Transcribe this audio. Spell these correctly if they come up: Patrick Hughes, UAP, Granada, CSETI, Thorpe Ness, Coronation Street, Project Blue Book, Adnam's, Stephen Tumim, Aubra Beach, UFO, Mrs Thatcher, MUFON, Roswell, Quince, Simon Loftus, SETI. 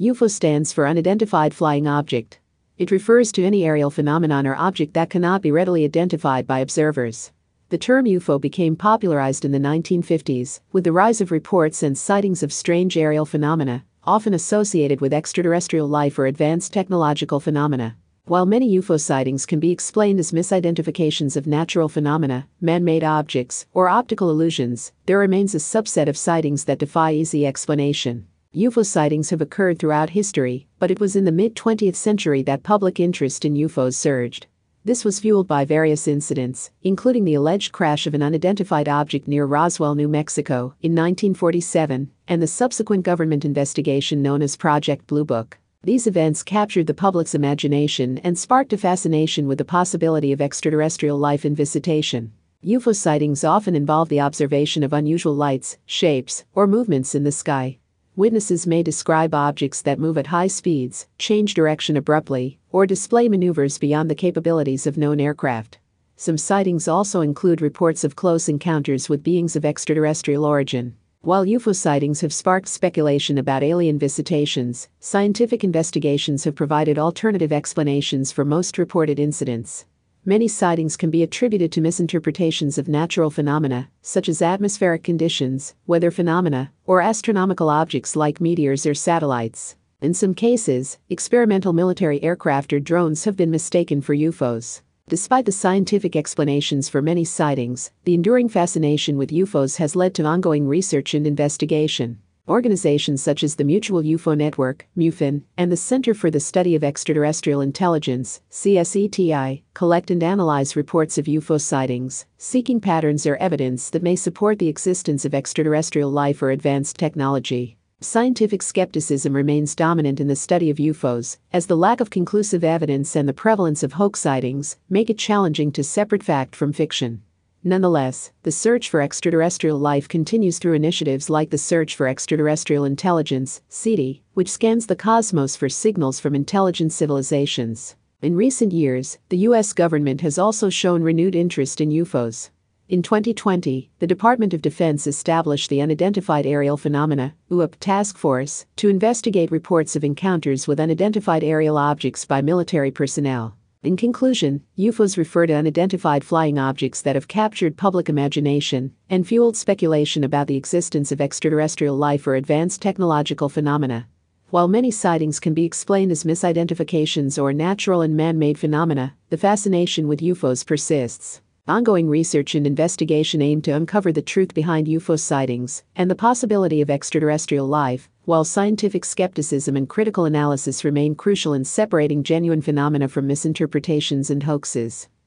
UFO stands for Unidentified Flying Object. It refers to any aerial phenomenon or object that cannot be readily identified by observers. The term UFO became popularized in the 1950s with the rise of reports and sightings of strange aerial phenomena, often associated with extraterrestrial life or advanced technological phenomena. While many UFO sightings can be explained as misidentifications of natural phenomena, man-made objects, or optical illusions, there remains a subset of sightings that defy easy explanation. UFO sightings have occurred throughout history, but it was in the mid-20th century that public interest in UFOs surged. This was fueled by various incidents, including the alleged crash of an unidentified object near Roswell, New Mexico, in 1947, and the subsequent government investigation known as Project Blue Book. These events captured the public's imagination and sparked a fascination with the possibility of extraterrestrial life and visitation. UFO sightings often involve the observation of unusual lights, shapes, or movements in the sky. Witnesses may describe objects that move at high speeds, change direction abruptly, or display maneuvers beyond the capabilities of known aircraft. Some sightings also include reports of close encounters with beings of extraterrestrial origin. While UFO sightings have sparked speculation about alien visitations, scientific investigations have provided alternative explanations for most reported incidents. Many sightings can be attributed to misinterpretations of natural phenomena, such as atmospheric conditions, weather phenomena, or astronomical objects like meteors or satellites. In some cases, experimental military aircraft or drones have been mistaken for UFOs. Despite the scientific explanations for many sightings, the enduring fascination with UFOs has led to ongoing research and investigation. Organizations such as the Mutual UFO Network, MUFON, and the Center for the Study of Extraterrestrial Intelligence, CSETI, collect and analyze reports of UFO sightings, seeking patterns or evidence that may support the existence of extraterrestrial life or advanced technology. Scientific skepticism remains dominant in the study of UFOs, as the lack of conclusive evidence and the prevalence of hoax sightings make it challenging to separate fact from fiction. Nonetheless, the search for extraterrestrial life continues through initiatives like the Search for Extraterrestrial Intelligence, SETI, which scans the cosmos for signals from intelligent civilizations. In recent years, the U.S. government has also shown renewed interest in UFOs. In 2020, the Department of Defense established the Unidentified Aerial Phenomena (UAP) Task Force to investigate reports of encounters with unidentified aerial objects by military personnel. In conclusion, UFOs refer to unidentified flying objects that have captured public imagination and fueled speculation about the existence of extraterrestrial life or advanced technological phenomena. While many sightings can be explained as misidentifications or natural and man-made phenomena, the fascination with UFOs persists. Ongoing research and investigation aim to uncover the truth behind UFO sightings and the possibility of extraterrestrial life, while scientific skepticism and critical analysis remain crucial in separating genuine phenomena from misinterpretations and hoaxes.